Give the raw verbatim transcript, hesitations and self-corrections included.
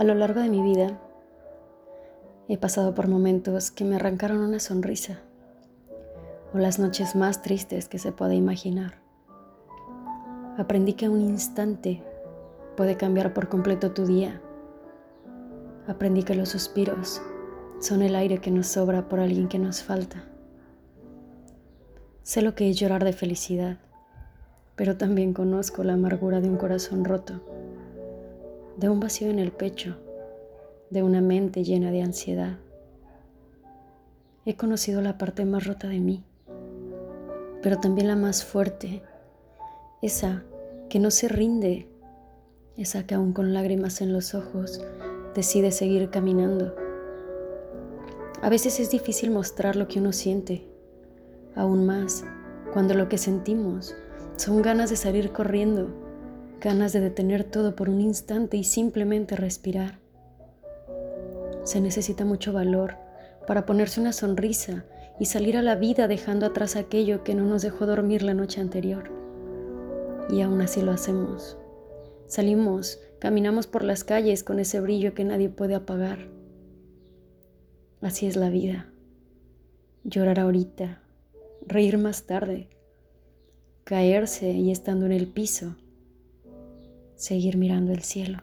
a lo largo de mi vida he pasado por momentos que me arrancaron una sonrisa o las noches más tristes que se puede imaginar. Aprendí que un instante puede cambiar por completo tu día. Aprendí que los suspiros son el aire que nos sobra por alguien que nos falta. Sé lo que es llorar de felicidad, pero también conozco la amargura de un corazón roto, de un vacío en el pecho, de una mente llena de ansiedad. He conocido la parte más rota de mí, pero también la más fuerte, esa que no se rinde, esa que aún con lágrimas en los ojos decide seguir caminando. A veces es difícil mostrar lo que uno siente, aún más cuando lo que sentimos son ganas de salir corriendo, ganas de detener todo por un instante y simplemente respirar. Se necesita mucho valor para ponerse una sonrisa y salir a la vida dejando atrás aquello que no nos dejó dormir la noche anterior. Y aún así lo hacemos. Salimos, caminamos por las calles con ese brillo que nadie puede apagar. Así es la vida. Llorar ahorita, reír más tarde, caerse y estando en el piso, seguir mirando el cielo.